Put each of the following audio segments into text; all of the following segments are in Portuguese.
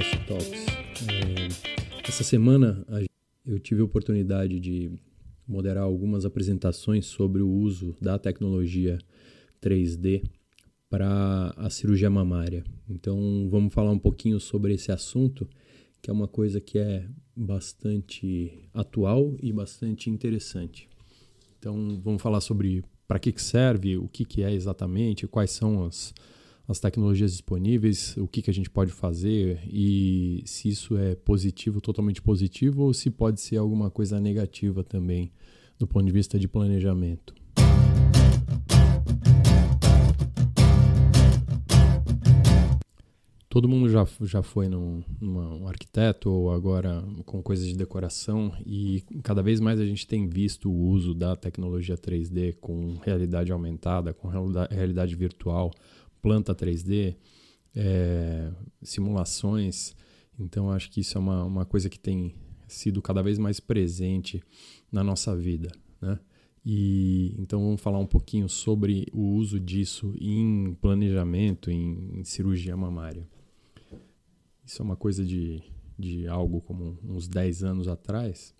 Fast Talks. Essa semana eu tive a oportunidade de moderar algumas apresentações sobre o uso da tecnologia 3D para a cirurgia mamária. Então vamos falar um pouquinho sobre esse assunto, que é uma coisa que é bastante atual e bastante interessante. Então vamos falar sobre para que serve, o que é exatamente, quais são as tecnologias disponíveis, o que a gente pode fazer e se isso é positivo, totalmente positivo, ou se pode ser alguma coisa negativa também do ponto de vista de planejamento. Todo mundo já foi um arquiteto ou agora com coisas de decoração, e cada vez mais a gente tem visto o uso da tecnologia 3D com realidade aumentada, com realidade virtual, planta 3D, simulações. Então acho que isso é uma coisa que tem sido cada vez mais presente na nossa vida, né? E então vamos falar um pouquinho sobre o uso disso em planejamento, em cirurgia mamária. Isso é uma coisa de algo como uns 10 anos atrás,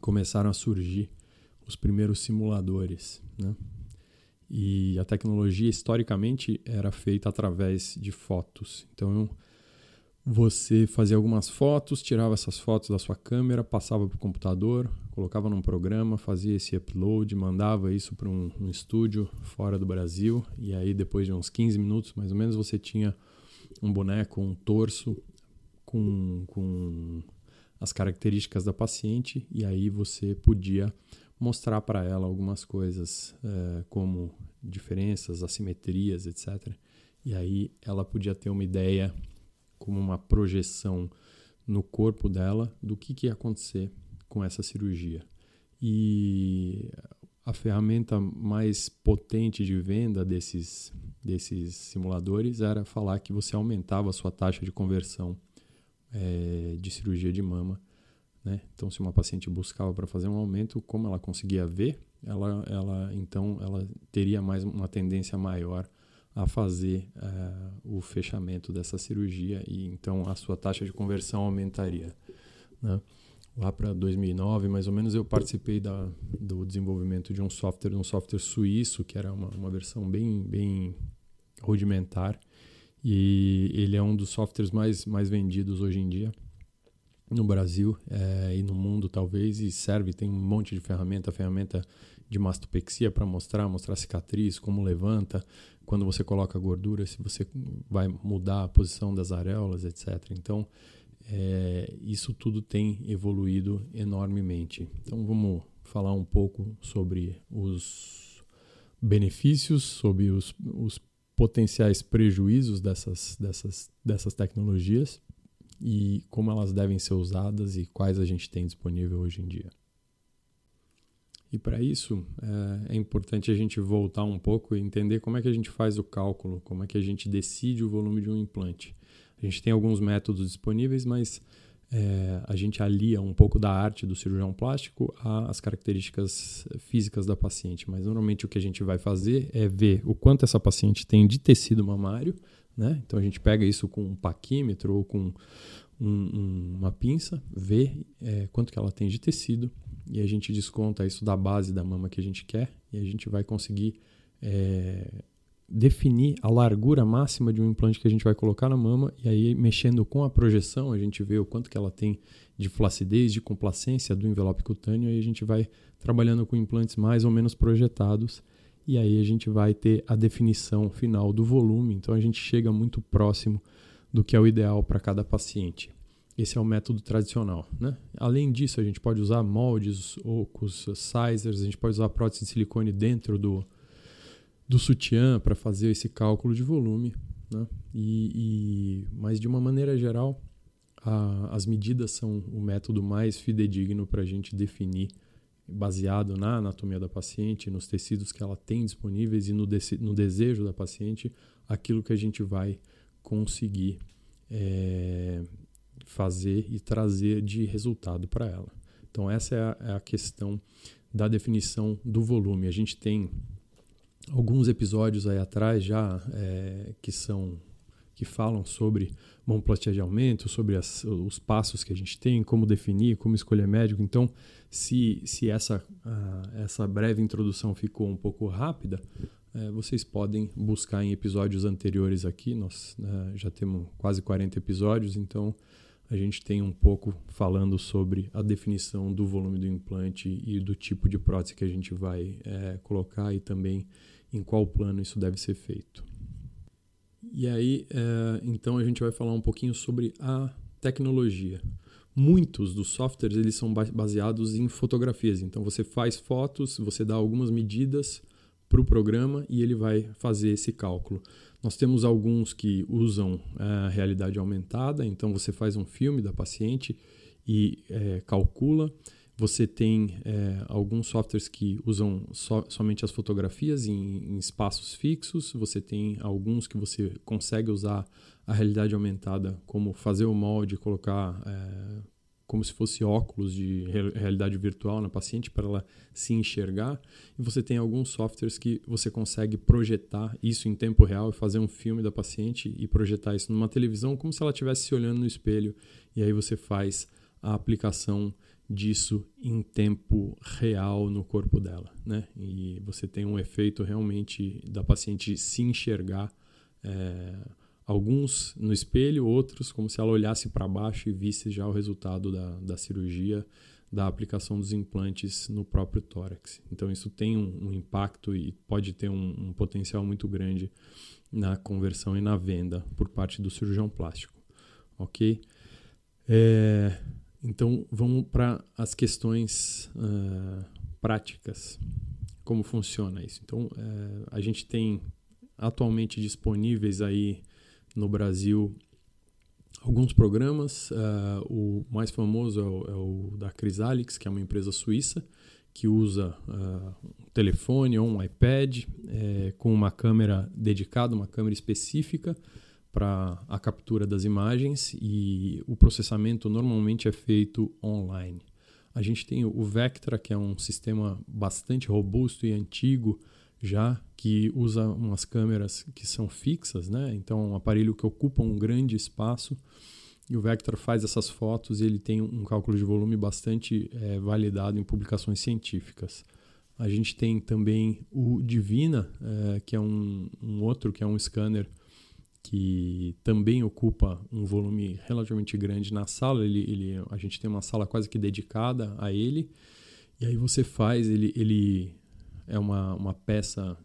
começaram a surgir os primeiros simuladores, né? E a tecnologia historicamente era feita através de fotos. Então você fazia algumas fotos, tirava essas fotos da sua câmera, passava para o computador, colocava num programa, fazia esse upload, mandava isso para um estúdio fora do Brasil, e aí depois de uns 15 minutos mais ou menos você tinha um boneco, um torso com as características da paciente, e aí você podia mostrar para ela algumas coisas como diferenças, assimetrias, etc. E aí ela podia ter uma ideia, como uma projeção no corpo dela do que ia acontecer com essa cirurgia. E a ferramenta mais potente de venda desses simuladores era falar que você aumentava a sua taxa de conversão de cirurgia de mama, né? Então, se uma paciente buscava para fazer um aumento, como ela conseguia ver, ela teria mais uma tendência maior a fazer o fechamento dessa cirurgia, e então a sua taxa de conversão aumentaria, né? Lá para 2009, mais ou menos, eu participei do desenvolvimento de um software suíço, que era uma versão bem, bem rudimentar, e ele é um dos softwares mais vendidos hoje em dia no Brasil e no mundo, talvez, e tem um monte de ferramenta de mastopexia para mostrar cicatriz, como levanta, quando você coloca gordura, se você vai mudar a posição das areolas, etc. Então, isso tudo tem evoluído enormemente. Então, vamos falar um pouco sobre os benefícios, sobre os potenciais prejuízos dessas tecnologias e como elas devem ser usadas e quais a gente tem disponível hoje em dia. E para isso, é importante a gente voltar um pouco e entender como é que a gente faz o cálculo, como é que a gente decide o volume de um implante. A gente tem alguns métodos disponíveis, mas a gente alia um pouco da arte do cirurgião plástico às características físicas da paciente. Mas normalmente o que a gente vai fazer é ver o quanto essa paciente tem de tecido mamário, né? Então a gente pega isso com um paquímetro ou com uma pinça, vê quanto que ela tem de tecido, e a gente desconta isso da base da mama que a gente quer, e a gente vai conseguir definir a largura máxima de um implante que a gente vai colocar na mama, e aí mexendo com a projeção a gente vê o quanto que ela tem de flacidez, de complacência do envelope cutâneo, e a gente vai trabalhando com implantes mais ou menos projetados, e aí a gente vai ter a definição final do volume. Então a gente chega muito próximo do que é o ideal para cada paciente. Esse é o método tradicional, né? Além disso, a gente pode usar moldes, ocos, sizers, a gente pode usar prótese de silicone dentro do sutiã para fazer esse cálculo de volume, né? Mas, de uma maneira geral, as medidas são o método mais fidedigno para a gente definir, baseado na anatomia da paciente, nos tecidos que ela tem disponíveis e no desejo da paciente, aquilo que a gente vai conseguir fazer e trazer de resultado para ela. Então essa é a questão da definição do volume. A gente tem alguns episódios aí atrás já que são que falam sobre bom plot de aumento, sobre os passos que a gente tem, como definir, como escolher médico. Então, se essa breve introdução ficou um pouco rápida, vocês podem buscar em episódios anteriores aqui. Nós já temos quase 40 episódios, então a gente tem um pouco falando sobre a definição do volume do implante e do tipo de prótese que a gente vai colocar e também em qual plano isso deve ser feito. E aí, então a gente vai falar um pouquinho sobre a tecnologia. Muitos dos softwares eles são baseados em fotografias. Então você faz fotos, você dá algumas medidas para o programa e ele vai fazer esse cálculo. Nós temos alguns que usam a realidade aumentada, então você faz um filme da paciente e calcula. Você tem alguns softwares que usam somente as fotografias em espaços fixos. Você tem alguns que você consegue usar a realidade aumentada como fazer o molde, colocar como se fosse óculos de realidade virtual na paciente para ela se enxergar. E você tem alguns softwares que você consegue projetar isso em tempo real e fazer um filme da paciente e projetar isso numa televisão como se ela estivesse se olhando no espelho. E aí você faz a aplicação disso em tempo real no corpo dela, né? E você tem um efeito realmente da paciente se enxergar, alguns no espelho, outros como se ela olhasse para baixo e visse já o resultado da cirurgia, da aplicação dos implantes no próprio tórax. Então isso tem um impacto e pode ter um potencial muito grande na conversão e na venda por parte do cirurgião plástico, ok? Então, vamos para as questões práticas, como funciona isso. Então, a gente tem atualmente disponíveis aí no Brasil alguns programas. O mais famoso é o da Crisalix, que é uma empresa suíça, que usa um telefone ou um iPad com uma câmera dedicada, uma câmera específica, para a captura das imagens e o processamento normalmente é feito online. A gente tem o Vectra, que é um sistema bastante robusto e antigo já, que usa umas câmeras que são fixas, né? Então é um aparelho que ocupa um grande espaço e o Vectra faz essas fotos e ele tem um cálculo de volume bastante validado em publicações científicas. A gente tem também o Divina, que é um outro, que é um scanner que também ocupa um volume relativamente grande na sala. A gente tem uma sala quase que dedicada a ele, e aí você faz, ele é uma peça,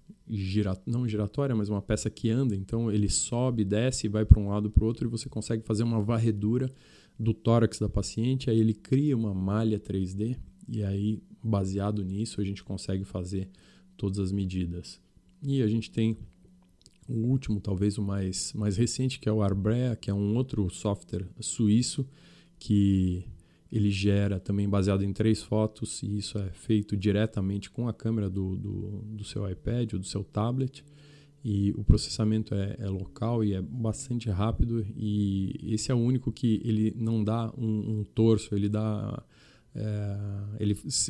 não giratória, mas uma peça que anda, então ele sobe, desce, vai para um lado, para o outro, e você consegue fazer uma varredura do tórax da paciente, aí ele cria uma malha 3D, e aí, baseado nisso, a gente consegue fazer todas as medidas. E a gente tem o último, talvez o mais recente, que é o Arbrea, que é um outro software suíço, que ele gera também baseado em 3 fotos, e isso é feito diretamente com a câmera do seu iPad ou do seu tablet, e o processamento é local e é bastante rápido, e esse é o único que ele não dá um torso, ele dá...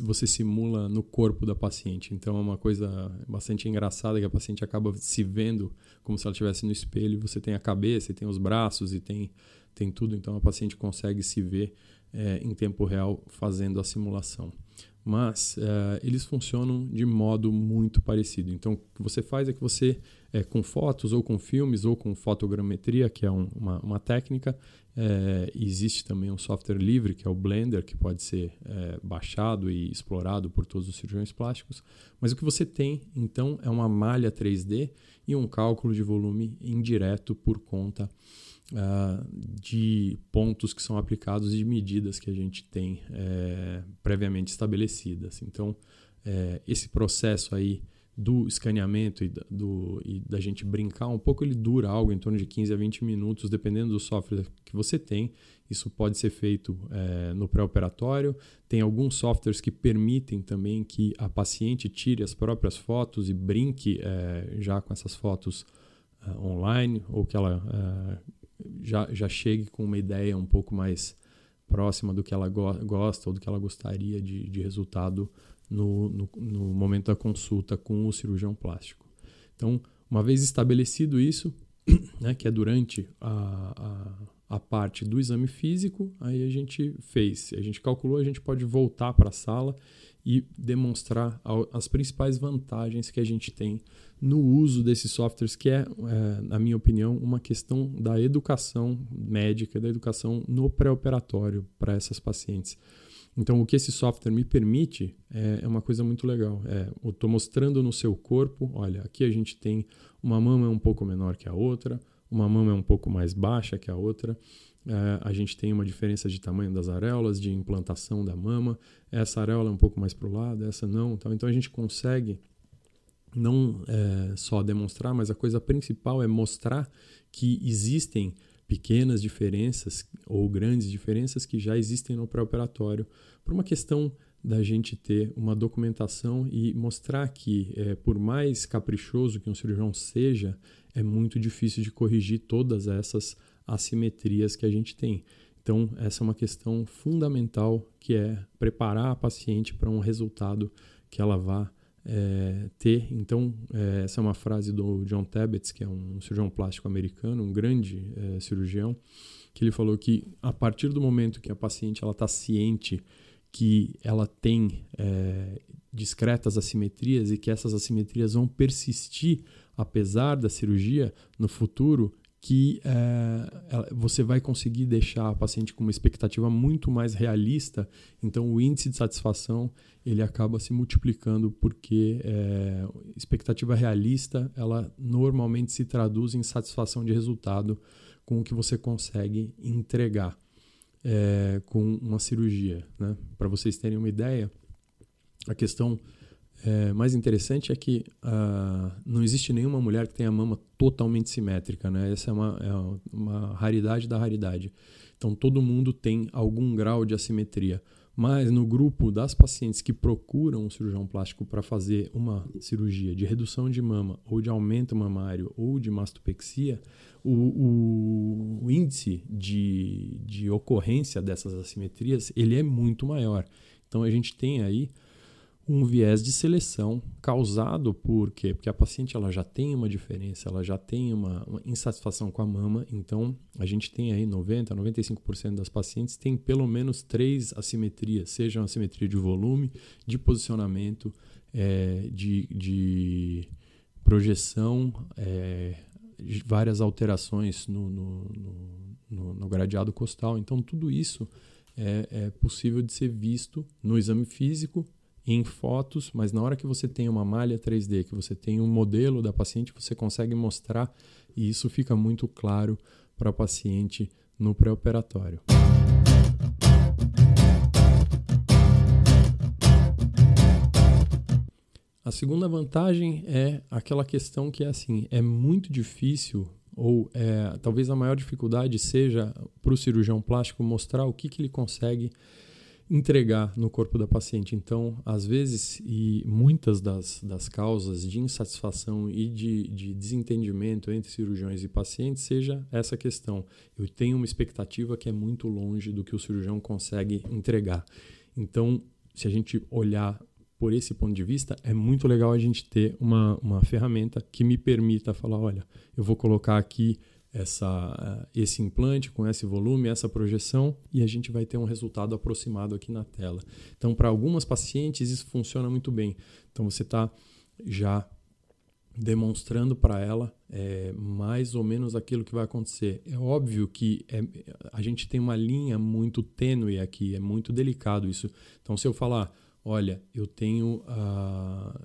você simula no corpo da paciente, então é uma coisa bastante engraçada que a paciente acaba se vendo como se ela estivesse no espelho. Você tem a cabeça, e tem os braços e tem tudo, então a paciente consegue se ver em tempo real fazendo a simulação, mas eles funcionam de modo muito parecido. Então o que você faz é que você com fotos ou com filmes ou com fotogrametria, que é uma técnica, existe também um software livre que é o Blender, que pode ser baixado e explorado por todos os cirurgiões plásticos, mas o que você tem então é uma malha 3D e um cálculo de volume indireto por conta de pontos que são aplicados e de medidas que a gente tem previamente estabelecidas. Então, esse processo aí do escaneamento e da gente brincar um pouco, ele dura algo em torno de 15 a 20 minutos, dependendo do software que você tem. Isso pode ser feito no pré-operatório. Tem alguns softwares que permitem também que a paciente tire as próprias fotos e brinque já com essas fotos online, ou que ela já chegue com uma ideia um pouco mais próxima do que ela gosta ou do que ela gostaria de resultado no momento da consulta com o cirurgião plástico. Então, uma vez estabelecido isso, né, que é durante a parte do exame físico, aí a gente fez, a gente calculou, a gente pode voltar para a sala e demonstrar as principais vantagens que a gente tem no uso desses softwares, que é, na minha opinião, uma questão da educação médica, da educação no pré-operatório para essas pacientes. Então, o que esse software me permite é uma coisa muito legal. Eu estou mostrando no seu corpo, olha, aqui a gente tem uma mama um pouco menor que a outra, uma mama um pouco mais baixa que a outra, a gente tem uma diferença de tamanho das areolas, de implantação da mama, essa areola é um pouco mais para o lado, essa não. Então, a gente consegue não só demonstrar, mas a coisa principal é mostrar que existem pequenas diferenças ou grandes diferenças que já existem no pré-operatório, por uma questão da gente ter uma documentação e mostrar que, por mais caprichoso que um cirurgião seja, é muito difícil de corrigir todas essas assimetrias que a gente tem. Então, essa é uma questão fundamental, que é preparar a paciente para um resultado que ela vá ter. Então, essa é uma frase do John Tebbets, que é um cirurgião plástico americano, um grande cirurgião, que ele falou que a partir do momento que a paciente está ciente que ela tem discretas assimetrias e que essas assimetrias vão persistir apesar da cirurgia no futuro, que você vai conseguir deixar a paciente com uma expectativa muito mais realista, então o índice de satisfação ele acaba se multiplicando, porque expectativa realista ela normalmente se traduz em satisfação de resultado com o que você consegue entregar com uma cirurgia, né? Para vocês terem uma ideia, a questão mais interessante é que não existe nenhuma mulher que tenha a mama totalmente simétrica, né? Essa é uma raridade da raridade. Então, todo mundo tem algum grau de assimetria. Mas no grupo das pacientes que procuram um cirurgião plástico para fazer uma cirurgia de redução de mama ou de aumento mamário ou de mastopexia, o índice de ocorrência dessas assimetrias ele é muito maior. Então, a gente tem aí um viés de seleção causado por quê? Porque a paciente ela já tem uma diferença, ela já tem uma insatisfação com a mama, então a gente tem aí 90%, 95% das pacientes tem pelo menos 3 assimetrias, seja uma assimetria de volume, de posicionamento, de projeção, várias alterações no gradeado costal. Então tudo isso é possível de ser visto no exame físico, em fotos, mas na hora que você tem uma malha 3D, que você tem um modelo da paciente, você consegue mostrar, e isso fica muito claro para a paciente no pré-operatório. A segunda vantagem é aquela questão que é assim, é muito difícil, ou talvez a maior dificuldade seja para o cirurgião plástico mostrar o que ele consegue entregar no corpo da paciente. Então, às vezes, e muitas das causas de insatisfação e de desentendimento entre cirurgiões e pacientes seja essa questão. Eu tenho uma expectativa que é muito longe do que o cirurgião consegue entregar. Então, se a gente olhar por esse ponto de vista, é muito legal a gente ter uma ferramenta que me permita falar, olha, eu vou colocar aqui esse implante com esse volume, essa projeção, e a gente vai ter um resultado aproximado aqui na tela. Então, para algumas pacientes, isso funciona muito bem. Então, você está já demonstrando para ela mais ou menos aquilo que vai acontecer. É óbvio que a gente tem uma linha muito tênue aqui, é muito delicado isso. Então, se eu falar, olha,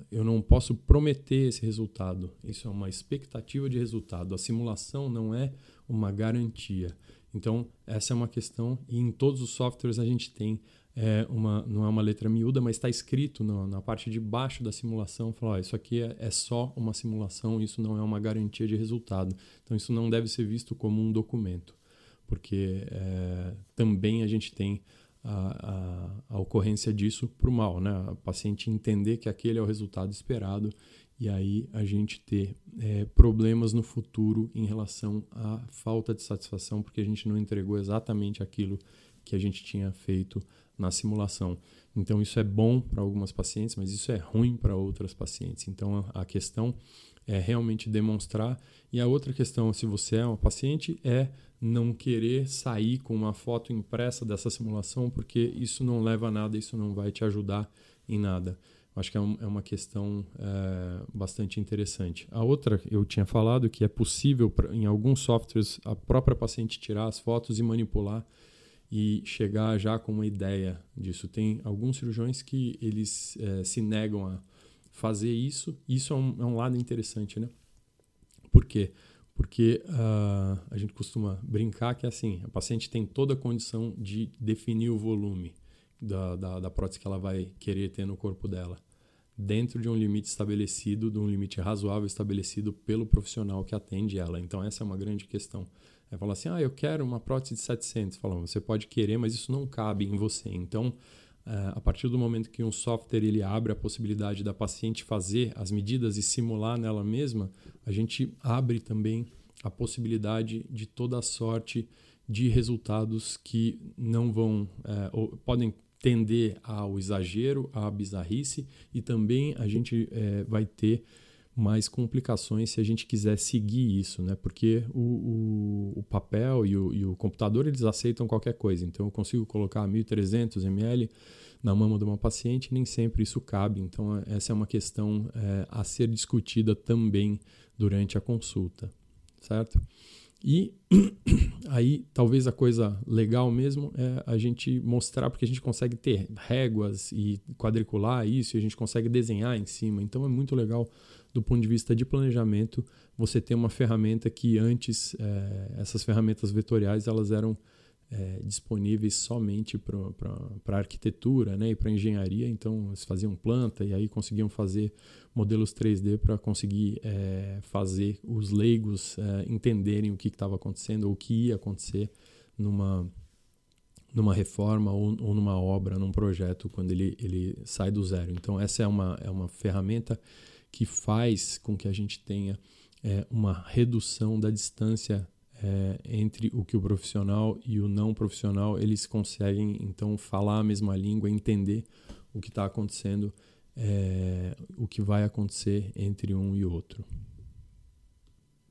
eu não posso prometer esse resultado. Isso é uma expectativa de resultado. A simulação não é uma garantia. Então, essa é uma questão, e em todos os softwares a gente tem não é uma letra miúda, mas está escrito na parte de baixo da simulação, fala, isso aqui é só uma simulação, isso não é uma garantia de resultado. Então, isso não deve ser visto como um documento, porque também a gente tem a ocorrência disso para o mal, né? A paciente entender que aquele é o resultado esperado e aí a gente ter problemas no futuro em relação à falta de satisfação porque a gente não entregou exatamente aquilo que a gente tinha feito na simulação. Então, isso é bom para algumas pacientes, mas isso é ruim para outras pacientes. Então, a questão é realmente demonstrar. E a outra questão, se você é uma paciente, é não querer sair com uma foto impressa dessa simulação, porque isso não leva a nada, isso não vai te ajudar em nada. Acho que é uma questão bastante interessante. A outra, eu tinha falado que é possível, em alguns softwares, a própria paciente tirar as fotos e manipular e chegar já com uma ideia disso. Tem alguns cirurgiões que eles se negam a fazer isso. Isso é um lado interessante, né? Por quê? Porque a gente costuma brincar que é assim, a paciente tem toda a condição de definir o volume da prótese que ela vai querer ter no corpo dela, dentro de um limite estabelecido, de um limite razoável estabelecido pelo profissional que atende ela. Então, essa é uma grande questão. É falar assim, eu quero uma prótese de 700. Falam, você pode querer, mas isso não cabe em você. Então, a partir do momento que um software ele abre a possibilidade da paciente fazer as medidas e simular nela mesma, a gente abre também a possibilidade de toda a sorte de resultados que não vão, ou podem tender ao exagero, à bizarrice, e também a gente vai ter mais complicações se a gente quiser seguir isso, né? Porque o papel e o computador, eles aceitam qualquer coisa. Então, eu consigo colocar 1.300 ml na mama de uma paciente, nem sempre isso cabe. Então, essa é uma questão a ser discutida também durante a consulta, certo? E aí, talvez a coisa legal mesmo é a gente mostrar, porque a gente consegue ter réguas e quadricular isso, e a gente consegue desenhar em cima. Então, é muito legal, do ponto de vista de planejamento, você ter uma ferramenta que antes, essas ferramentas vetoriais, elas eram disponíveis somente para arquitetura, né, e para engenharia. Então, eles faziam planta e aí conseguiam fazer modelos 3D para conseguir fazer os leigos entenderem o que estava acontecendo ou o que ia acontecer numa reforma ou numa obra, num projeto, quando ele sai do zero. Então, essa é uma ferramenta que faz com que a gente tenha uma redução da distância entre o que o profissional e o não profissional, eles conseguem, então, falar a mesma língua, entender o que está acontecendo, o que vai acontecer entre um e outro.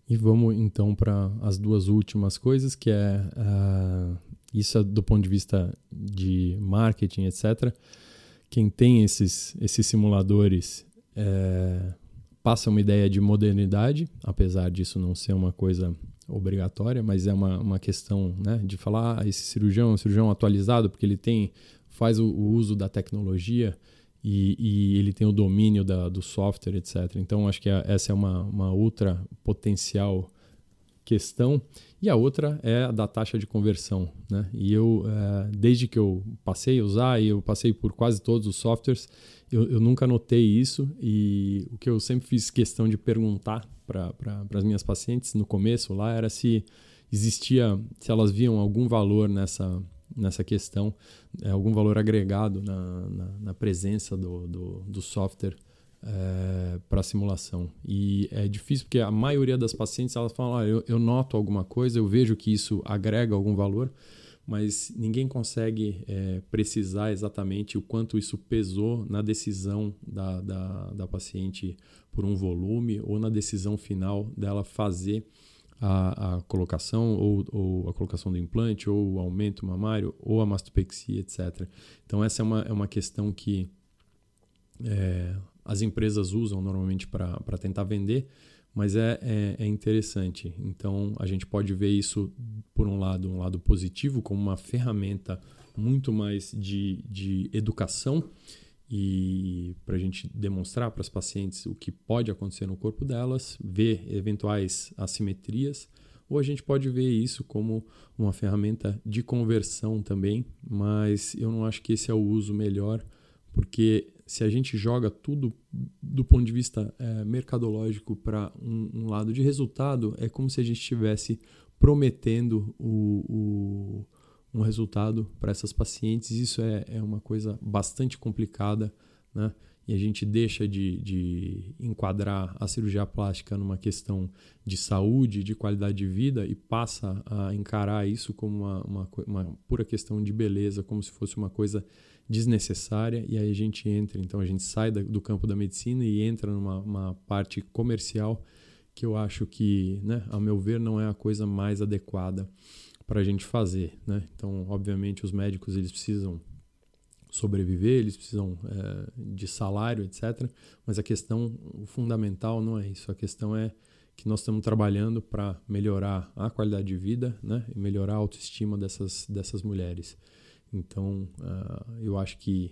E vamos, então, para as duas últimas coisas, que é isso do ponto de vista de marketing, etc. Quem tem esses simuladores passa uma ideia de modernidade, apesar disso não ser uma coisa obrigatória, mas é uma questão, né, de falar, esse cirurgião é um cirurgião atualizado porque ele faz o uso da tecnologia e ele tem o domínio do software, etc. Então, acho que essa é uma outra potencial questão. E a outra é a da taxa de conversão, né? E eu, desde que eu passei a usar, e eu passei por quase todos os softwares, eu nunca notei isso, e o que eu sempre fiz questão de perguntar para as minhas pacientes no começo lá era se existia, se elas viam algum valor nessa questão, algum valor agregado na presença do software para simulação. E é difícil porque a maioria das pacientes, elas falam, eu noto alguma coisa, eu vejo que isso agrega algum valor, mas ninguém consegue precisar exatamente o quanto isso pesou na decisão da paciente por um volume ou na decisão final dela fazer a colocação ou a colocação do implante ou o aumento mamário ou a mastopexia, etc. Então, essa é uma questão que as empresas usam normalmente para tentar vender, mas é interessante. Então, a gente pode ver isso, por um lado positivo, como uma ferramenta muito mais de educação e para a gente demonstrar para as pacientes o que pode acontecer no corpo delas, ver eventuais assimetrias, ou a gente pode ver isso como uma ferramenta de conversão também, mas eu não acho que esse é o uso melhor, porque se a gente joga tudo do ponto de vista mercadológico para um lado de resultado, é como se a gente estivesse prometendo um resultado para essas pacientes. Isso é uma coisa bastante complicada, né? e a gente deixa de enquadrar a cirurgia plástica numa questão de saúde, de qualidade de vida, e passa a encarar isso como uma pura questão de beleza, como se fosse uma coisa desnecessária, e aí a gente entra, então a gente sai do campo da medicina e entra numa parte comercial que eu acho que, né, a meu ver, não é a coisa mais adequada para a gente fazer, né? Então, obviamente, os médicos eles precisam sobreviver, eles precisam de salário, etc. Mas a questão fundamental não é isso. A questão é que nós estamos trabalhando para melhorar a qualidade de vida, né, e melhorar a autoestima dessas mulheres. Então, eu acho que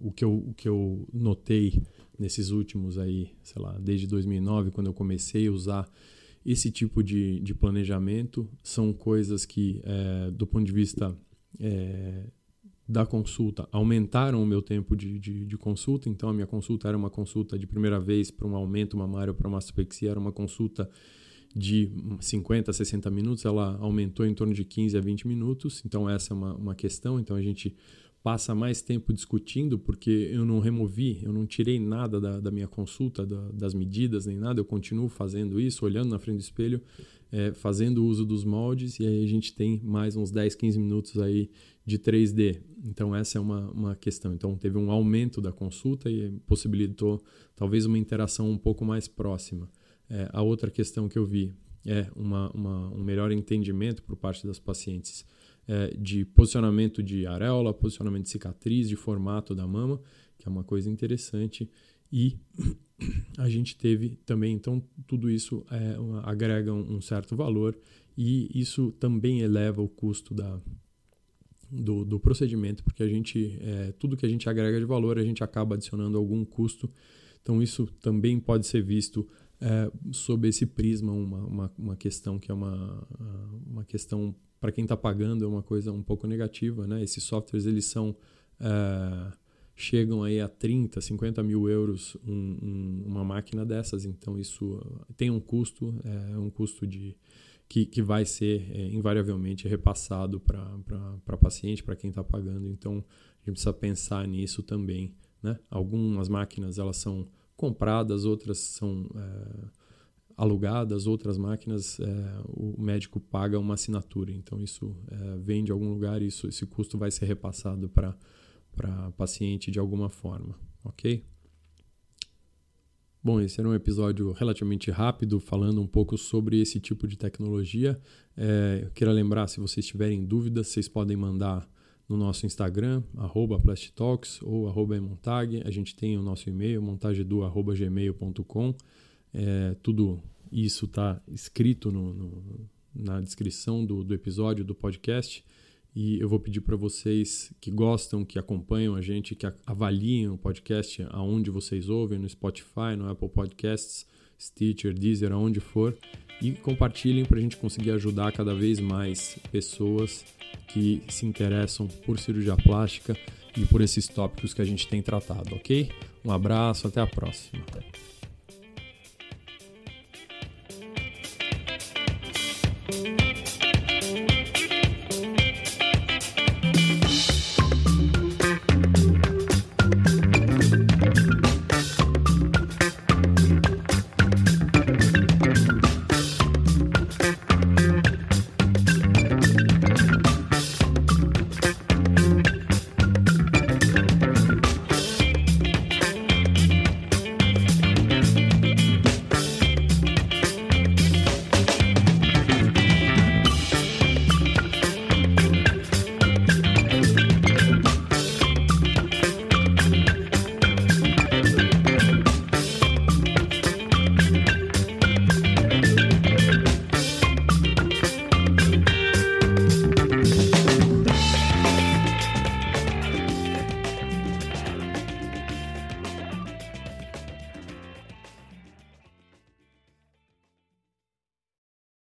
o que eu notei nesses últimos aí, sei lá, desde 2009, quando eu comecei a usar esse tipo de planejamento, são coisas que, do ponto de vista da consulta, aumentaram o meu tempo de consulta. Então, a minha consulta era uma consulta de primeira vez para um aumento mamário, para uma mastopexia, era uma consulta de 50 a 60 minutos, ela aumentou em torno de 15 a 20 minutos. Então, essa é uma questão. Então, a gente passa mais tempo discutindo, porque eu não removi, eu não tirei nada da minha consulta, das medidas nem nada, eu continuo fazendo isso, olhando na frente do espelho, fazendo uso dos moldes, e aí a gente tem mais uns 10, 15 minutos aí de 3D. Então essa é uma questão. Então teve um aumento da consulta e possibilitou talvez uma interação um pouco mais próxima. A outra questão que eu vi é um melhor entendimento por parte das pacientes, de posicionamento de areola, posicionamento de cicatriz, de formato da mama, que é uma coisa interessante. E a gente teve também, então, tudo isso agrega um certo valor, e isso também eleva o custo do procedimento, porque a gente, tudo que a gente agrega de valor, a gente acaba adicionando algum custo. Então, isso também pode ser visto sob esse prisma, uma questão que é uma questão, para quem está pagando, é uma coisa um pouco negativa, né? Esses softwares, eles são chegam aí a 30, 50 mil euros uma máquina dessas. Então, isso tem um custo, que vai ser invariavelmente repassado para paciente, para quem está pagando. Então, a gente precisa pensar nisso também, né? Algumas máquinas, elas são compradas, outras são... alugadas, outras máquinas, o médico paga uma assinatura. Então, isso vem de algum lugar, esse custo vai ser repassado para paciente de alguma forma, ok? Bom, esse era um episódio relativamente rápido, falando um pouco sobre esse tipo de tecnologia. Eu queria lembrar, se vocês tiverem dúvidas, vocês podem mandar no nosso Instagram, @plastitalks ou @montag. A gente tem o nosso e-mail, montagedu@gmail.com. Tudo isso está escrito na descrição do episódio, do podcast, e eu vou pedir para vocês que gostam, que acompanham a gente, que avaliem o podcast aonde vocês ouvem, no Spotify, no Apple Podcasts, Stitcher, Deezer, aonde for, e compartilhem para a gente conseguir ajudar cada vez mais pessoas que se interessam por cirurgia plástica e por esses tópicos que a gente tem tratado, ok? Um abraço, até a próxima!